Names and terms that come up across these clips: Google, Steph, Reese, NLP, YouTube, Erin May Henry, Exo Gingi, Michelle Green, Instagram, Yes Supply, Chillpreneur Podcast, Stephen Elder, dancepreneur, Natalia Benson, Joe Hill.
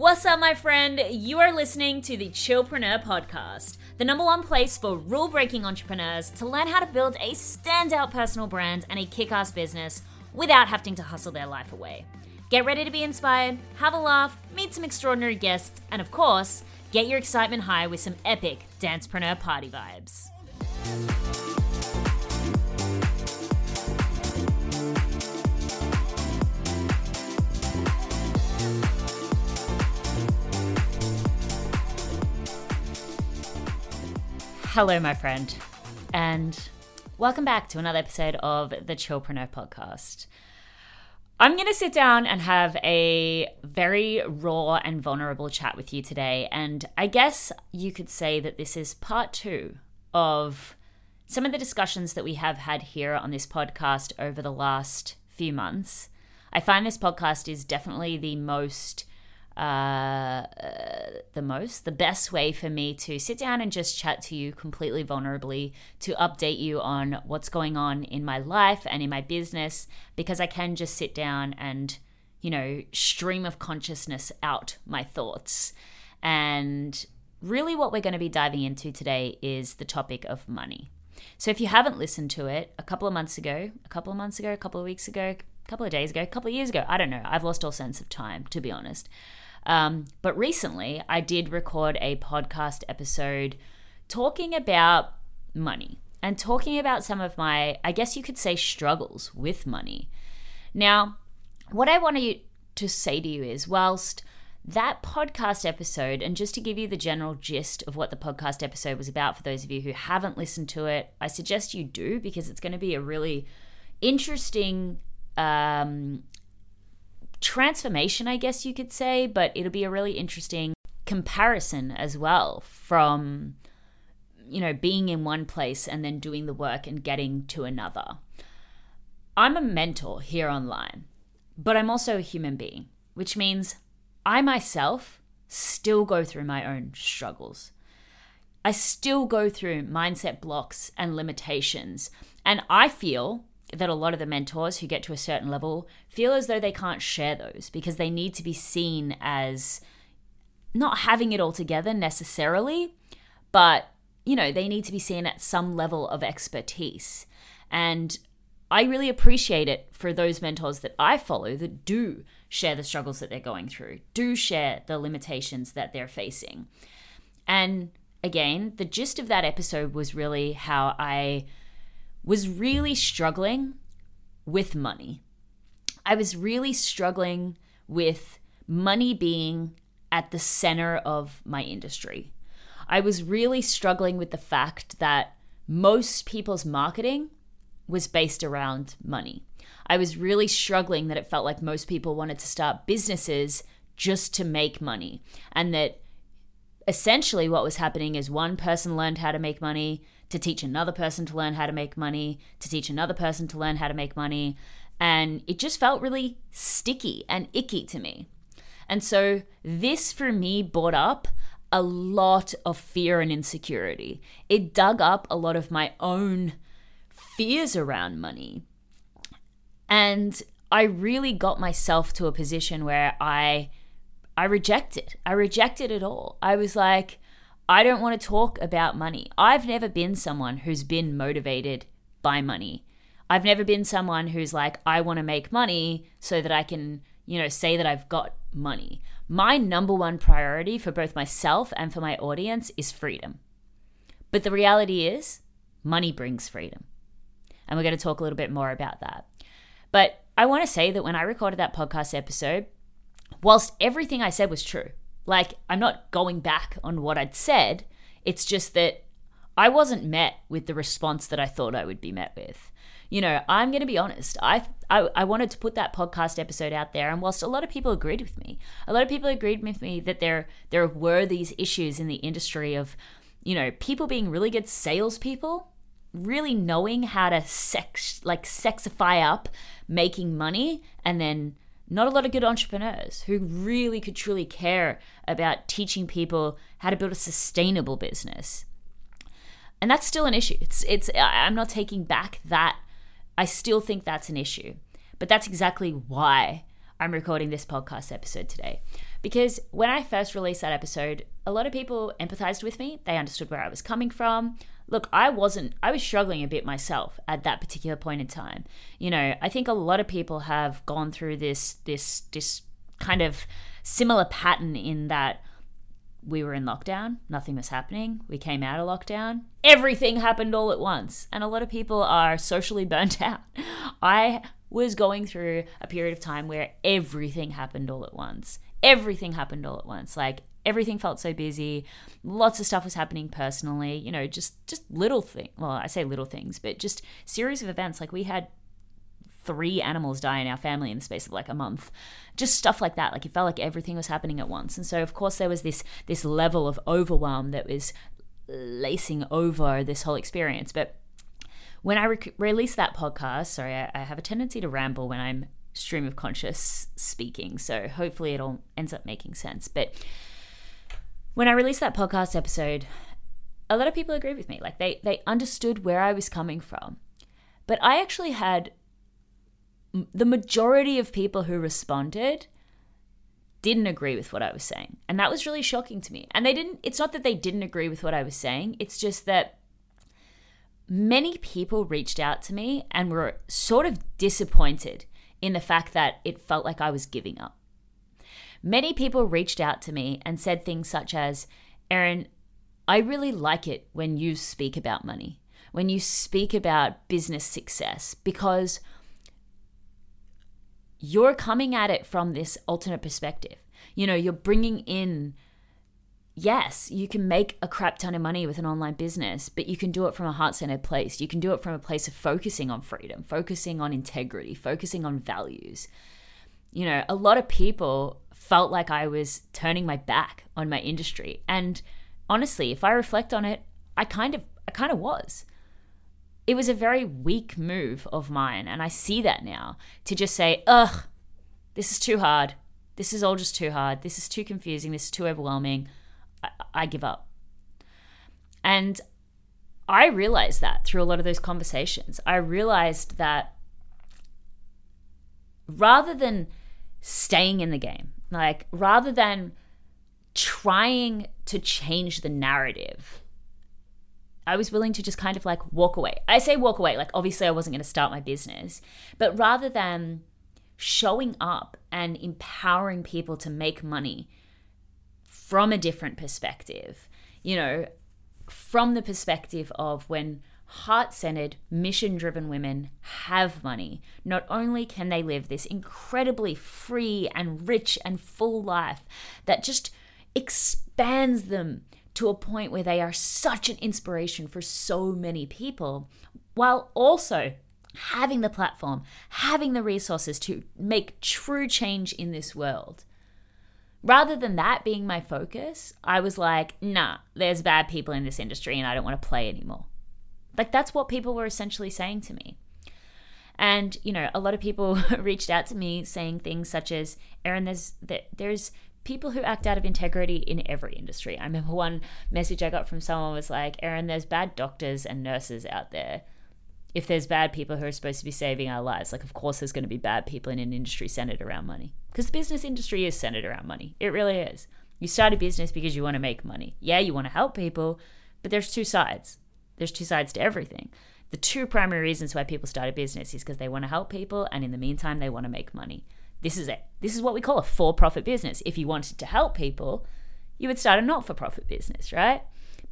What's up, my friend? You are listening to the Chillpreneur Podcast, the number one place for rule-breaking entrepreneurs to learn how to build a standout personal brand and a kick-ass business without having to hustle their life away. Get ready to be inspired, have a laugh, meet some extraordinary guests, and of course, get your excitement high with some epic dancepreneur party vibes. Hello, my friend, and welcome back to another episode of the Chillpreneur Podcast. I'm going to sit down and have a very raw and vulnerable chat with you today. And I guess you could say that this is part two of some of the discussions that we have had here on this podcast over the last few months. I find this podcast is definitely the best way for me to sit down and just chat to you completely vulnerably, to update you on what's going on in my life and in my business, because I can just sit down and, you know, stream of consciousness out my thoughts. And really what we're going to be diving into today is the topic of money. So if you haven't listened to it, a couple of weeks ago, a couple of days ago, a couple of years ago, I don't know, I've lost all sense of time, to be honest. But recently, I did record a podcast episode talking about money and talking about some of my, I guess you could say, struggles with money. Now, what I wanted to say to you is, whilst that podcast episode, and just to give you the general gist of what the podcast episode was about, for those of you who haven't listened to it, I suggest you do, because it's going to be a really interesting transformation, I guess you could say, but it'll be a really interesting comparison as well from, you know, being in one place and then doing the work and getting to another. I'm a mentor here online, but I'm also a human being, which means I myself still go through my own struggles. I still go through mindset blocks and limitations, and I feel that a lot of the mentors who get to a certain level feel as though they can't share those because they need to be seen as not having it all together necessarily, but, you know, they need to be seen at some level of expertise. And I really appreciate it for those mentors that I follow that do share the struggles that they're going through, do share the limitations that they're facing. And again, the gist of that episode was really how I was really struggling with money. I was really struggling with money being at the center of my industry. I was really struggling with the fact that most people's marketing was based around money. I was really struggling that it felt like most people wanted to start businesses just to make money, and that essentially what was happening is one person learned how to make money to teach another person to learn how to make money, to teach another person to learn how to make money. And it just felt really sticky and icky to me. And so this for me brought up a lot of fear and insecurity. It dug up a lot of my own fears around money. And I really got myself to a position where I rejected it all. I was like, I don't want to talk about money. I've never been someone who's been motivated by money. I've never been someone who's like, I want to make money so that I can, you know, say that I've got money. My number one priority for both myself and for my audience is freedom. But the reality is, money brings freedom. And we're going to talk a little bit more about that. But I want to say that when I recorded that podcast episode, whilst everything I said was true, like, I'm not going back on what I'd said. It's just that I wasn't met with the response that I thought I would be met with. You know, I'm going to be honest. I I wanted to put that podcast episode out there. And whilst a lot of people agreed with me, that there were these issues in the industry of, you know, people being really good salespeople, really knowing how to sexify up making money, and then not a lot of good entrepreneurs who really could truly care about teaching people how to build a sustainable business. And that's still an issue. It's I'm not taking back that. I still think that's an issue. But that's exactly why I'm recording this podcast episode today. Because when I first released that episode, a lot of people empathized with me. They understood where I was coming from. Look, I was struggling a bit myself at that particular point in time. You know, I think a lot of people have gone through this kind of similar pattern in that we were in lockdown, nothing was happening. We came out of lockdown, everything happened all at once. And a lot of people are socially burnt out. I was going through a period of time where everything happened all at once. Like, everything felt so busy. Lots of stuff was happening personally, you know, just little things. Well, I say little things, but just series of events. Like, we had 3 animals die in our family in the space of like a month, just stuff like that. Like, it felt like everything was happening at once. And so of course there was this level of overwhelm that was lacing over this whole experience. But when I released that podcast, sorry, I have a tendency to ramble when I'm stream of conscious speaking. So hopefully it all ends up making sense. But when I released that podcast episode, a lot of people agreed with me. Like, they understood where I was coming from. But I actually had the majority of people who responded didn't agree with what I was saying. And that was really shocking to me. And it's not that they didn't agree with what I was saying. It's just that many people reached out to me and were sort of disappointed in the fact that it felt like I was giving up. Many people reached out to me and said things such as, "Erin, I really like it when you speak about money, when you speak about business success, because you're coming at it from this alternate perspective. You know, you're bringing in, yes, you can make a crap ton of money with an online business, but you can do it from a heart-centered place. You can do it from a place of focusing on freedom, focusing on integrity, focusing on values." You know, a lot of people felt like I was turning my back on my industry. And honestly, if I reflect on it, I kind of was. It was a very weak move of mine. And I see that now, to just say, "Ugh, this is too hard. This is all just too hard. This is too confusing. This is too overwhelming. I give up." And I realized that through a lot of those conversations. I realized that rather than staying in the game, like, rather than trying to change the narrative, I was willing to just kind of like walk away. I say walk away, like, obviously I wasn't going to start my business, but rather than showing up and empowering people to make money from a different perspective, you know, from the perspective of when heart-centered, mission-driven women have money, not only can they live this incredibly free and rich and full life that just expands them to a point where they are such an inspiration for so many people, while also having the platform, having the resources to make true change in this world. Rather than that being my focus, I was like, "Nah, there's bad people in this industry and I don't want to play anymore." Like, that's what people were essentially saying to me. And, you know, a lot of people reached out to me saying things such as, "Erin, there's people who act out of integrity in every industry." I remember one message I got from someone was like, "Erin, there's bad doctors and nurses out there. If there's bad people who are supposed to be saving our lives, like, of course there's going to be bad people in an industry centered around money." Because the business industry is centered around money. It really is. You start a business because you want to make money. Yeah, you want to help people, but there's two sides. There's two sides to everything. The two primary reasons why people start a business is because they want to help people, and in the meantime, they want to make money. This is it. This is what we call a for-profit business. If you wanted to help people, you would start a not-for-profit business, right?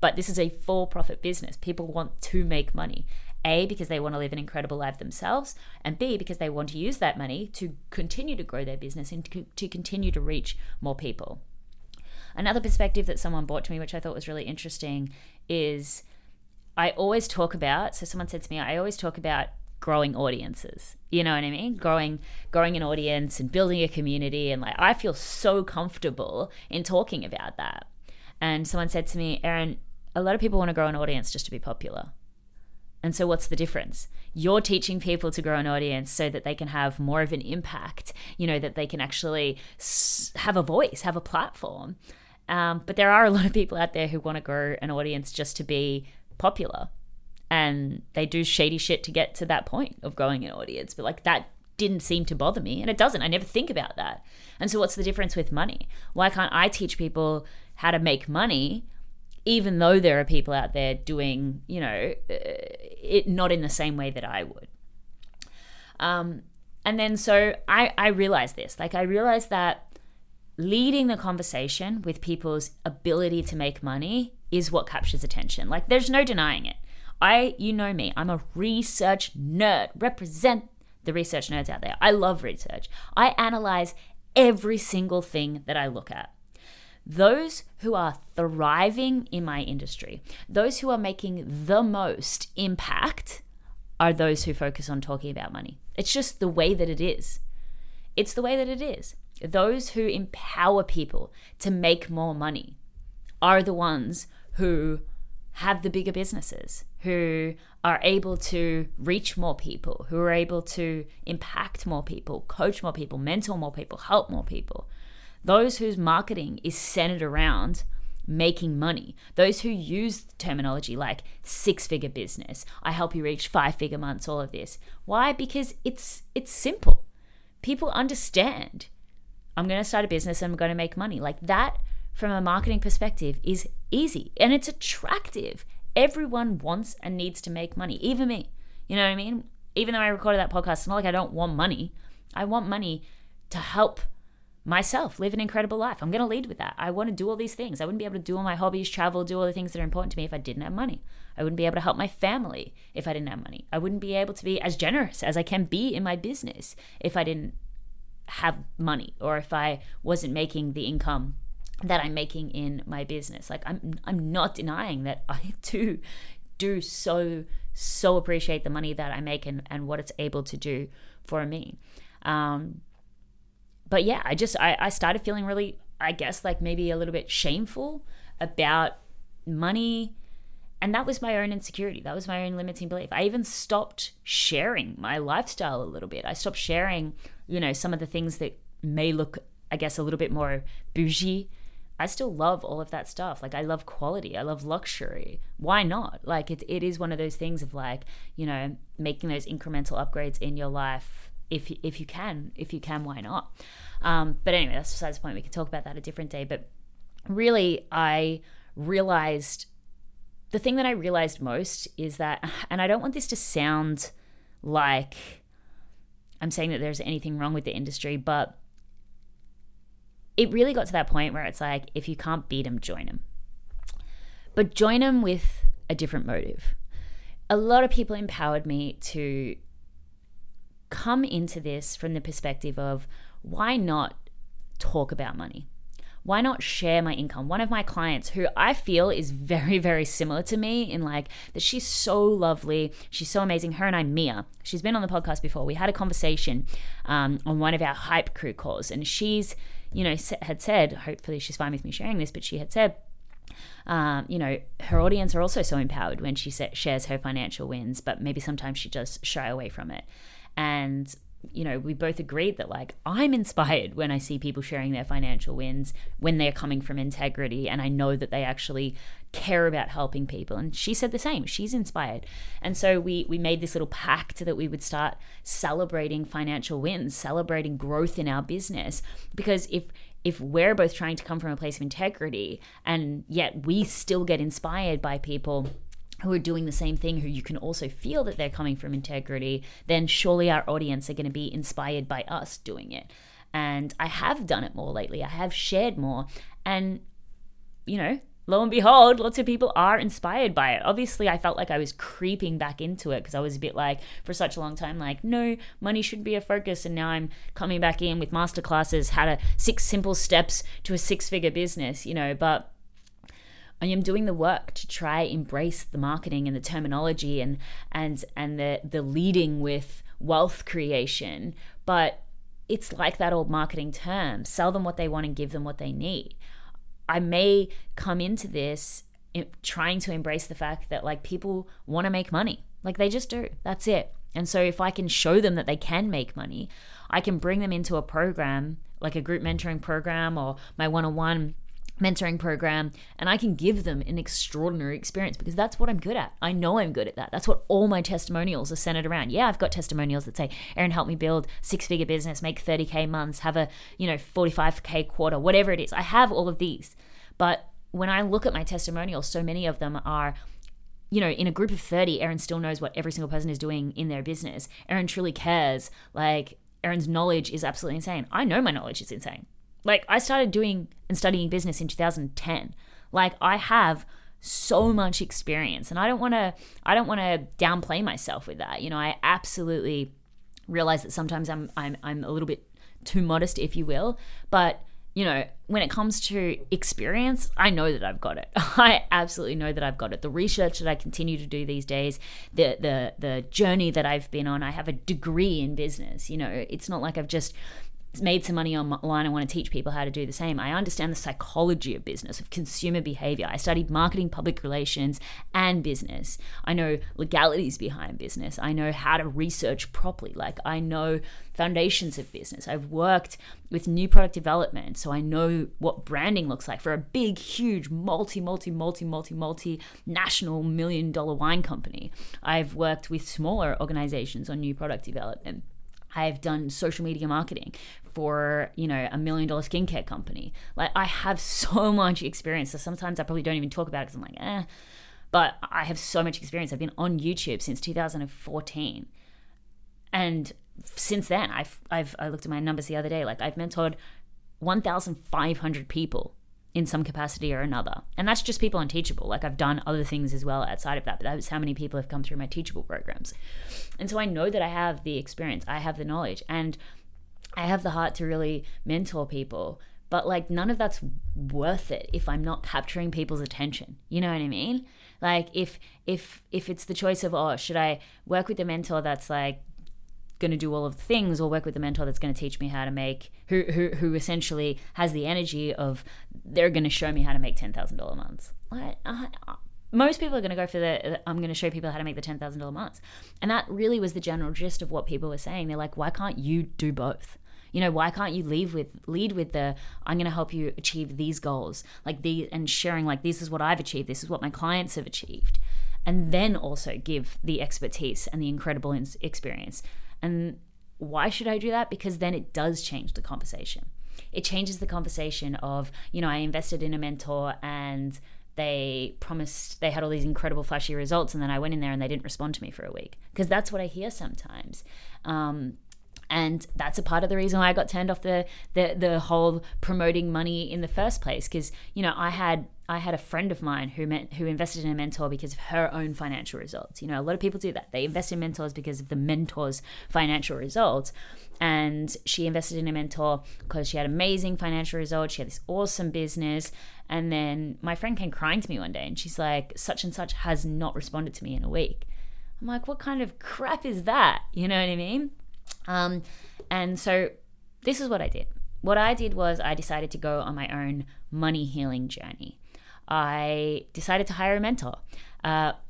But this is a for-profit business. People want to make money. A, because they want to live an incredible life themselves, and B, because they want to use that money to continue to grow their business and to continue to reach more people. Another perspective that someone brought to me, which I thought was really interesting, is I always talk about, so someone said to me, I always talk about growing audiences. You know what I mean? Growing an audience and building a community. And like, I feel so comfortable in talking about that. And someone said to me, Erin, a lot of people want to grow an audience just to be popular. And so what's the difference? You're teaching people to grow an audience so that they can have more of an impact, you know, that they can actually have a voice, have a platform. But there are a lot of people out there who want to grow an audience just to be popular. And they do shady shit to get to that point of growing an audience. But like, that didn't seem to bother me. And it doesn't. I never think about that. And so what's the difference with money? Why can't I teach people how to make money, even though there are people out there doing, you know, it not in the same way that I would? And then so I realized this. Like, I realized that leading the conversation with people's ability to make money is what captures attention. Like, there's no denying it. You know me, I'm a research nerd. Represent the research nerds out there. I love research. I analyze every single thing that I look at. Those who are thriving in my industry, those who are making the most impact, are those who focus on talking about money. It's just the way that it is. It's the way that it is. Those who empower people to make more money are the ones who have the bigger businesses, who are able to reach more people, who are able to impact more people, coach more people, mentor more people, help more people. Those whose marketing is centered around making money, those who use terminology like six-figure business, I help you reach five-figure months, all of this. Why? Because it's simple. People understand. I'm going to start a business and I'm going to make money. Like, that, from a marketing perspective, is easy and it's attractive. Everyone wants and needs to make money, even me. You know what I mean? Even though I recorded that podcast, it's not like I don't want money. I want money to help myself live an incredible life. I'm going to lead with that. I want to do all these things. I wouldn't be able to do all my hobbies, travel, do all the things that are important to me if I didn't have money. I wouldn't be able to help my family if I didn't have money. I wouldn't be able to be as generous as I can be in my business if I didn't have money, or if I wasn't making the income that I'm making in my business. Like, I'm not denying that I do so appreciate the money that I make and what it's able to do for me. But yeah, I started feeling really, I guess, like maybe a little bit shameful about money. And that was my own insecurity. That was my own limiting belief. I even stopped sharing my lifestyle a little bit. I stopped sharing, you know, some of the things that may look, I guess, a little bit more bougie. I still love all of that stuff. Like, I love quality. I love luxury. Why not? Like, it is one of those things of like, you know, making those incremental upgrades in your life. If you can, why not? But anyway, that's besides the point. We can talk about that a different day. But really, I realized, the thing that I realized most is that, and I don't want this to sound like I'm saying that there's anything wrong with the industry, but it really got to that point where it's like, if you can't beat them, join them. But join them with a different motive. A lot of people empowered me to come into this from the perspective of, why not talk about money? Why not share my income? One of my clients, who I feel is very, very similar to me in like that she's so lovely. She's so amazing. Her and I, Mia, she's been on the podcast before. We had a conversation on one of our hype crew calls, and she's, you know, had said, hopefully she's fine with me sharing this, but she had said, you know, her audience are also so empowered when she shares her financial wins, but maybe sometimes she does shy away from it. And you know, we both agreed that like, I'm inspired when I see people sharing their financial wins, when they're coming from integrity, and I know that they actually care about helping people. And she said the same, she's inspired. And so we made this little pact that we would start celebrating financial wins, celebrating growth in our business, because if we're both trying to come from a place of integrity, and yet we still get inspired by people who are doing the same thing, who you can also feel that they're coming from integrity, then surely our audience are going to be inspired by us doing it. And I have done it more lately. I have shared more. And, you know, lo and behold, lots of people are inspired by it. Obviously, I felt like I was creeping back into it because I was a bit like, for such a long time, like, no, money shouldn't be a focus. And now I'm coming back in with masterclasses, how to 6 simple steps to a 6-figure business, you know, but I am doing the work to try embrace the marketing and the terminology and the leading with wealth creation. But it's like that old marketing term, sell them what they want and give them what they need. I may come into this trying to embrace the fact that like people want to make money, like they just do, that's it. And so if I can show them that they can make money, I can bring them into a program, like a group mentoring program or my one-on-one mentoring program, and I can give them an extraordinary experience because that's what I'm good at. I know I'm good at that. That's what all my testimonials are centered around. Yeah, I've got testimonials that say, Erin, help me build six-figure business, make 30K months, have a 45K quarter, whatever it is. I have all of these. But when I look at my testimonials, so many of them are, in a group of 30, Erin still knows what every single person is doing in their business. Erin truly cares. Like, Erin's knowledge is absolutely insane. I know my knowledge is insane. Like, I started doing and studying business in 2010. Like, I have so much experience, and I don't want to downplay myself with that. I absolutely realize that sometimes I'm a little bit too modest, if you will, but when it comes to experience, I know that I've got it. I absolutely know that I've got it. The research that I continue to do these days, the journey that I've been on, I have a degree in business. It's not like I've just made some money online. I want to teach people how to do the same. I understand the psychology of business, of consumer behavior. I studied marketing, public relations, and business. I know legalities behind business. I know how to research properly. Like, I know foundations of business. I've worked with new product development, so I know what branding looks like for a big, huge, multinational $1 million wine company. I've worked with smaller organizations on new product development. I've done social media marketing for, $1 million skincare company. Like, I have so much experience. So sometimes I probably don't even talk about it because I'm like, but I have so much experience. I've been on YouTube since 2014. And since then, I looked at my numbers the other day. Like, I've mentored 1,500 people in some capacity or another. And that's just people on Teachable. Like, I've done other things as well outside of that, but that was how many people have come through my Teachable programs. And so I know that I have the experience, I have the knowledge, and I have the heart to really mentor people. But like, none of that's worth it if I'm not capturing people's attention. You know what I mean? Like, if it's the choice of, should I work with a mentor that's like going to do all of the things, or work with a mentor that's going to teach me how to make, who essentially has the energy of, they're going to show me how to make $10,000 months. Like, most people are going to go for I'm going to show people how to make the $10,000 months. And that really was the general gist of what people were saying. They're like, why can't you do both? Why can't you lead with the, I'm going to help you achieve these goals, like these, and sharing like, this is what I've achieved, this is what my clients have achieved. And then also give the expertise and the incredible experience. And why should I do that? Because then it does change the conversation. It changes the conversation of, I invested in a mentor and they promised, they had all these incredible flashy results, and then I went in there and they didn't respond to me for a week. Because that's what I hear sometimes. And that's a part of the reason why I got turned off the whole promoting money in the first place. Because, I had a friend of mine who invested in a mentor because of her own financial results. A lot of people do that. They invest in mentors because of the mentor's financial results. And she invested in a mentor because she had amazing financial results. She had this awesome business. And then my friend came crying to me one day and she's like, such and such has not responded to me in a week. I'm like, what kind of crap is that? You know what I mean? And so this is what I did. What I did was I decided to go on my own money healing journey. I decided to hire a mentor,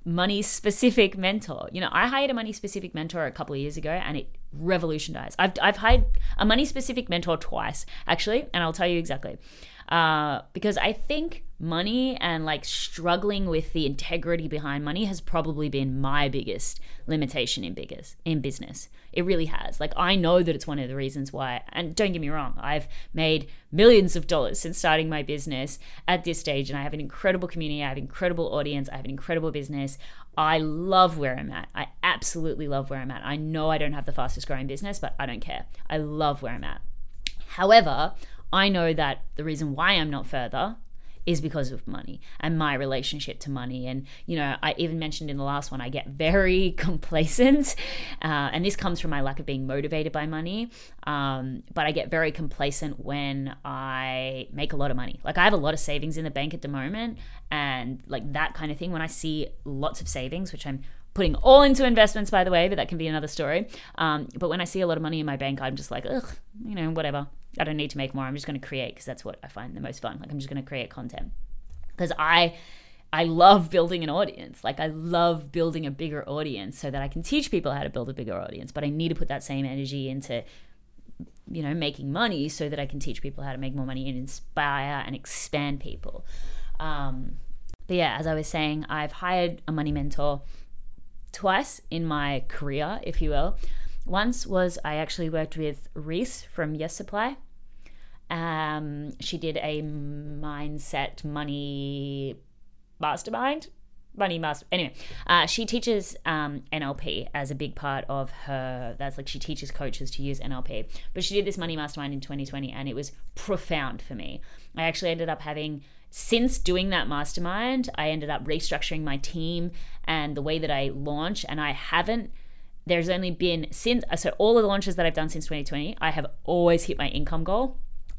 money-specific mentor. I hired a money-specific mentor a couple of years ago, and it revolutionized. I've hired a money-specific mentor twice, actually, and I'll tell you exactly. Because I think money and like struggling with the integrity behind money has probably been my biggest limitation in business. It really has. Like, I know that it's one of the reasons why, and don't get me wrong, I've made millions of dollars since starting my business at this stage, and I have an incredible community, I have an incredible audience, I have an incredible business. I love where I'm at. I absolutely love where I'm at. I know I don't have the fastest growing business, but I don't care. I love where I'm at. However, I know that the reason why I'm not further is because of money and my relationship to money. And, you know, I even mentioned in the last one, I get very complacent, and this comes from my lack of being motivated by money, but I get very complacent when I make a lot of money. Like, I have a lot of savings in the bank at the moment, and like that kind of thing, when I see lots of savings, which I'm putting all into investments, by the way, but that can be another story. But when I see a lot of money in my bank, I'm just like, ugh, you know, whatever. I don't need to make more. I'm just going to create, because that's what I find the most fun. Like, I'm just going to create content, because I love building an audience. Like, I love building a bigger audience so that I can teach people how to build a bigger audience. But I need to put that same energy into, you know, making money so that I can teach people how to make more money and inspire and expand people. But yeah, as I was saying, I've hired a money mentor twice in my career, if you will. Once was I actually worked with Reese from Yes Supply. She did a mindset money mastermind. Anyway, she teaches NLP as a big part of her. That's like, she teaches coaches to use NLP. But she did this money mastermind in 2020, and it was profound for me. I actually ended up having, since doing that mastermind, I ended up restructuring my team and the way that I launch. And I haven't, there's only been since, so all of the launches that I've done since 2020, I have always hit my income goal.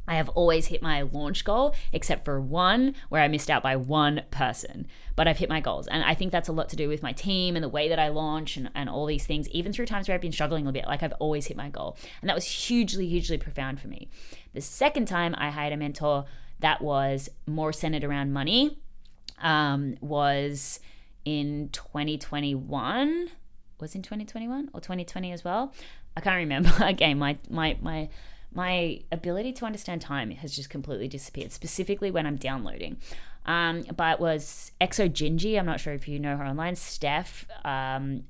I have always hit my launch goal, except for one where I missed out by one person, but I've hit my goals. And I think that's a lot to do with my team and the way that I launch and all these things, even through times where I've been struggling a bit, like I've always hit my goal. And that was hugely, hugely profound for me. The second time I hired a mentor that was more centered around money, was in 2021, was in 2021 or 2020 as well. I can't remember. Again, my ability to understand time has just completely disappeared, specifically when I'm downloading. But it was Exo Gingi. I'm not sure if you know her online. Steph,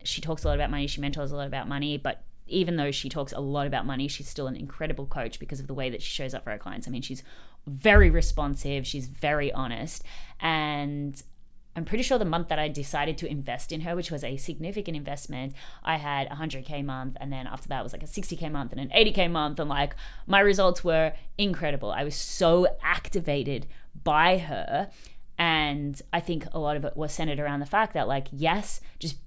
she talks a lot about money. She mentors a lot about money. But even though she talks a lot about money, she's still an incredible coach because of the way that she shows up for her clients. I mean, she's very responsive. She's very honest. And I'm pretty sure the month that I decided to invest in her, which was a significant investment, I had $100K a month. And then after that was like a $60K month and an $80K month. And like, my results were incredible. I was so activated by her. And I think a lot of it was centered around the fact that, like, yes, just,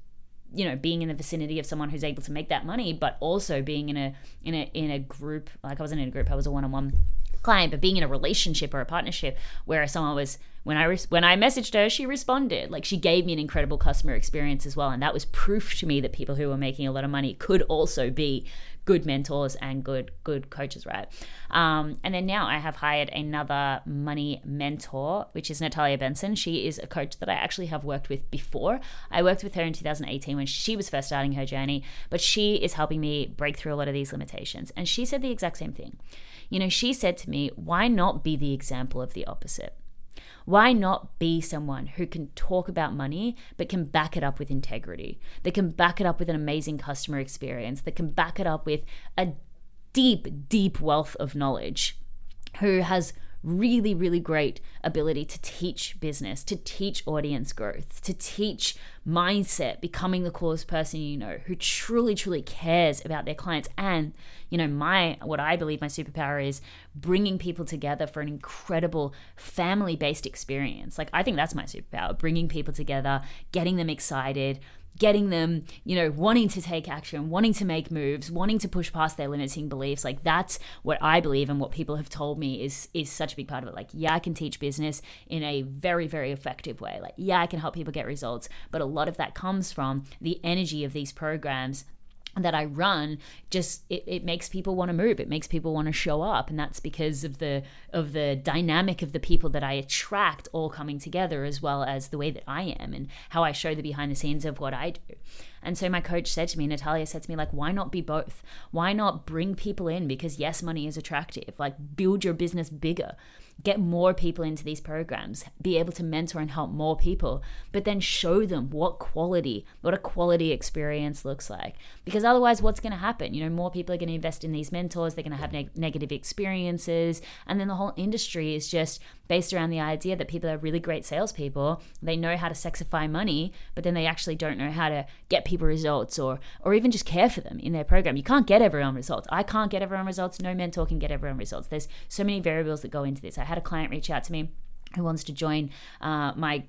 you know, being in the vicinity of someone who's able to make that money, but also being in a group. Like, I wasn't in a group, I was a one-on-one client, but being in a relationship or a partnership where someone was, when I messaged her, she responded. Like, she gave me an incredible customer experience as well, and that was proof to me that people who were making a lot of money could also be good mentors and good coaches, right? And then now I have hired another money mentor, which is Natalia Benson. She is a coach that I actually have worked with before. I worked with her in 2018 when she was first starting her journey, but she is helping me break through a lot of these limitations. And she said the exact same thing. You know, she said to me, why not be the example of the opposite? Why not be someone who can talk about money, but can back it up with integrity? They can back it up with an amazing customer experience. They can back it up with a deep, deep wealth of knowledge, who has really, really great ability to teach business, to teach audience growth, to teach mindset, becoming the coolest person you know, who truly, truly cares about their clients. And, you know, what I believe my superpower is bringing people together for an incredible family-based experience. Like, I think that's my superpower, bringing people together, getting them excited, getting them, you know, wanting to take action, wanting to make moves, wanting to push past their limiting beliefs. Like, that's what I believe, and what people have told me is such a big part of it. Like, yeah, I can teach business in a very, very effective way. Like, yeah, I can help people get results, but a lot of that comes from the energy of these programs that I run. Just it makes people want to move, it makes people want to show up, and that's because of the dynamic of the people that I attract all coming together, as well as the way that I am and how I show the behind the scenes of what I do. And so my coach said to me, Natalia said to me, like, why not be both? Why not bring people in? Because yes, money is attractive. Like, build your business bigger, get more people into these programs, be able to mentor and help more people, but then show them what a quality experience looks like. Because otherwise, what's going to happen? You know, more people are going to invest in these mentors. They're going to have negative experiences. And then the whole industry is just based around the idea that people are really great salespeople. They know how to sexify money, but then they actually don't know how to get people results or even just care for them in their program. You can't get everyone results. I can't get everyone results. No mentor can get everyone results. There's so many variables that go into this. I had a client reach out to me who wants to join my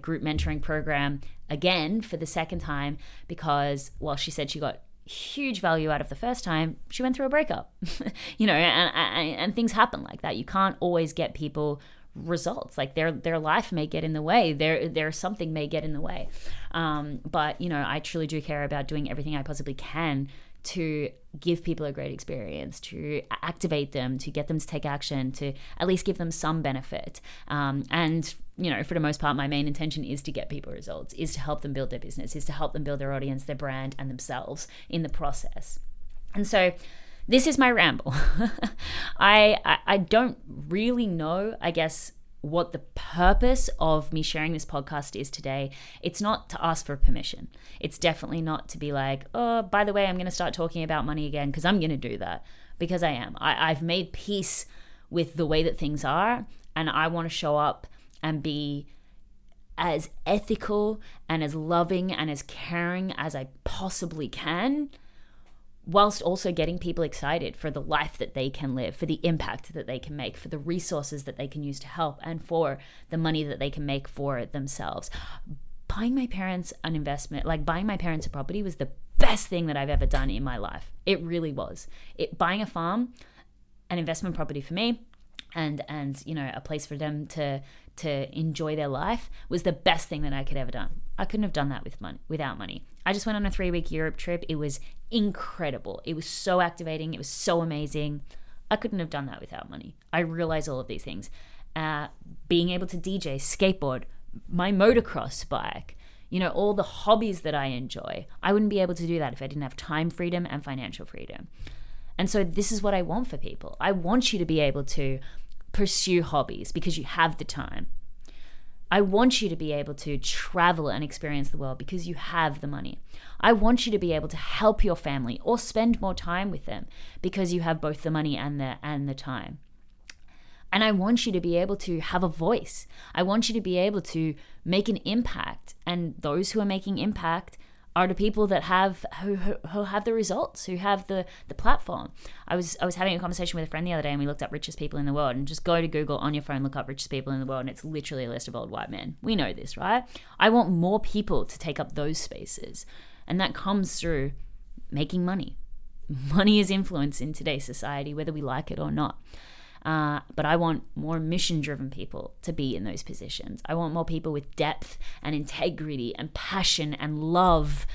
group mentoring program again for the second time, because while she said she got huge value out of the first time, she went through a breakup, and things happen like that. You can't always get people results, like their life may get in the way, their something may get in the way, but I truly do care about doing everything I possibly can to give people a great experience, to activate them, to get them to take action, to at least give them some benefit. And, for the most part, my main intention is to get people results, is to help them build their business, is to help them build their audience, their brand, and themselves in the process. And so this is my ramble. I don't really know, I guess, what the purpose of me sharing this podcast is today. It's not to ask for permission. It's definitely not to be like, oh, by the way, I'm going to start talking about money again, because I'm going to do that, because I am. I've made peace with the way that things are, and I want to show up and be as ethical and as loving and as caring as I possibly can, whilst also getting people excited for the life that they can live, for the impact that they can make, for the resources that they can use to help, and for the money that they can make for themselves. Buying my parents an investment, like buying my parents a property, was the best thing that I've ever done in my life. It really was. Buying a farm, an investment property for me, and a place for them to enjoy their life, was the best thing that I could ever done. I couldn't have done that without money. I just went on a 3-week Europe trip. It was incredible. It was so activating. It was so amazing. I couldn't have done that without money. I realize all of these things. Being able to DJ, skateboard, my motocross bike, all the hobbies that I enjoy. I wouldn't be able to do that if I didn't have time freedom and financial freedom. And so this is what I want for people. I want you to be able to pursue hobbies because you have the time. I want you to be able to travel and experience the world because you have the money. I want you to be able to help your family or spend more time with them because you have both the money and the time. And I want you to be able to have a voice. I want you to be able to make an impact. And those who are making impact are the people that who have the results, who have the platform. I was having a conversation with a friend the other day, and we looked up richest people in the world. And just go to Google on your phone, look up richest people in the world, and it's literally a list of old white men. We know this, right? I want more people to take up those spaces. And that comes through making money. Money is influence in today's society, whether we like it or not. But I want more mission-driven people to be in those positions. I want more people with depth and integrity and passion and love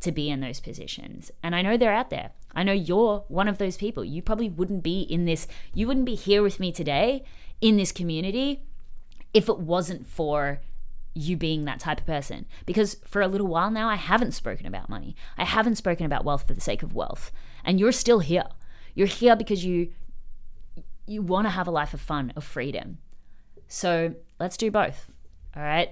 to be in those positions. And I know they're out there. I know you're one of those people. You probably wouldn't be in this. You wouldn't be here with me today in this community if it wasn't for you being that type of person. Because for a little while now, I haven't spoken about money. I haven't spoken about wealth for the sake of wealth. And you're still here. You're here because you want to have a life of fun, of freedom. So let's do both, all right?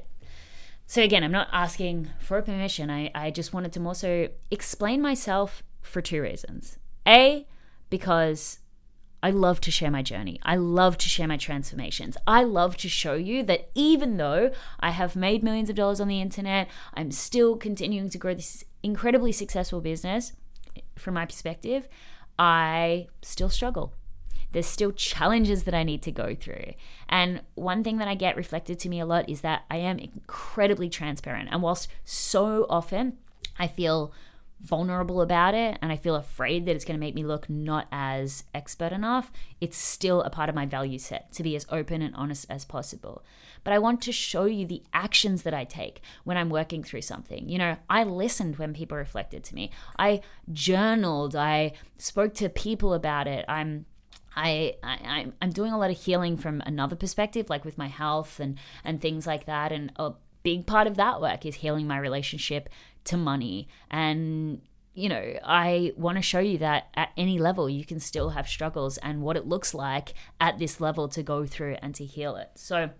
So again, I'm not asking for permission. I just wanted to more so explain myself for two reasons. A, because I love to share my journey. I love to share my transformations. I love to show you that even though I have made millions of dollars on the internet, I'm still continuing to grow this incredibly successful business. From my perspective, I still struggle. There's still challenges that I need to go through. And one thing that I get reflected to me a lot is that I am incredibly transparent. And whilst so often I feel vulnerable about it and I feel afraid that it's going to make me look not as expert enough, it's still a part of my value set to be as open and honest as possible. But I want to show you the actions that I take when I'm working through something. I listened when people reflected to me. I journaled. I spoke to people about it. I'm doing a lot of healing from another perspective, like with my health and things like that. And a big part of that work is healing my relationship to money. And, I want to show you that at any level, you can still have struggles and what it looks like at this level to go through and to heal it. So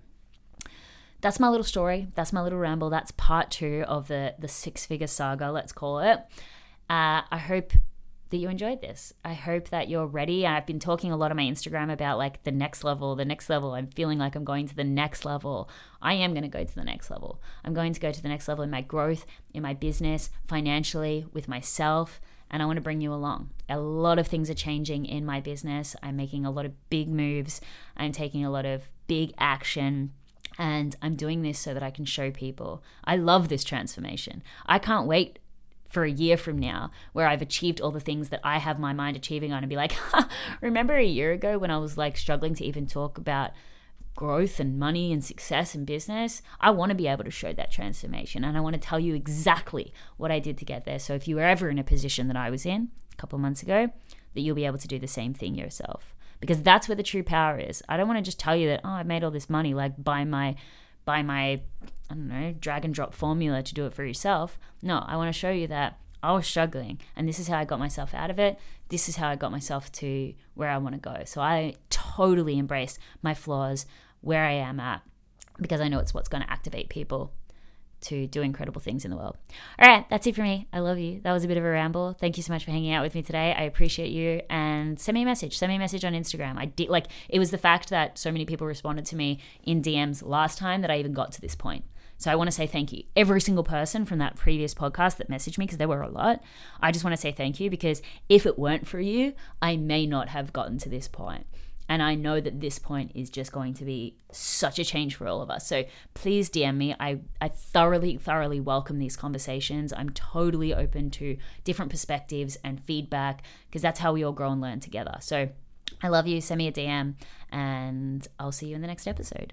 that's my little story. That's my little ramble. That's part two of the six-figure saga, let's call it. I hope that you enjoyed this. I hope that you're ready. I've been talking a lot on my Instagram about like the next level. I'm feeling like I'm going to the next level. I am going to go to the next level. I'm going to go to the next level in my growth, in my business, financially, with myself. And I want to bring you along. A lot of things are changing in my business. I'm making a lot of big moves. I'm taking a lot of big action. And I'm doing this so that I can show people. I love this transformation. I can't wait for a year from now where I've achieved all the things that I have my mind achieving on and be like, remember a year ago when I was like struggling to even talk about growth and money and success and business? I want to be able to show that transformation, and I want to tell you exactly what I did to get there. So if you were ever in a position that I was in a couple of months ago, that you'll be able to do the same thing yourself. Because that's where the true power is. I don't want to just tell you that, oh, I made all this money, like by my, I don't know, drag and drop formula to do it for yourself. No, I want to show you that I was struggling and this is how I got myself out of it. This is how I got myself to where I want to go. So I totally embraced my flaws, where I am at, because I know it's what's going to activate people to do incredible things in the world. All right, that's it for me. I love you. That was a bit of a ramble. Thank you so much for hanging out with me today. I appreciate you. And send me a message. Send me a message on Instagram. I did, like, it was the fact that so many people responded to me in DMs last time that I even got to this point. So I want to say thank you. Every single person from that previous podcast that messaged me, because there were a lot, I just want to say thank you, because if it weren't for you, I may not have gotten to this point. And I know that this point is just going to be such a change for all of us. So please DM me. I thoroughly, thoroughly welcome these conversations. I'm totally open to different perspectives and feedback, because that's how we all grow and learn together. So I love you. Send me a DM and I'll see you in the next episode.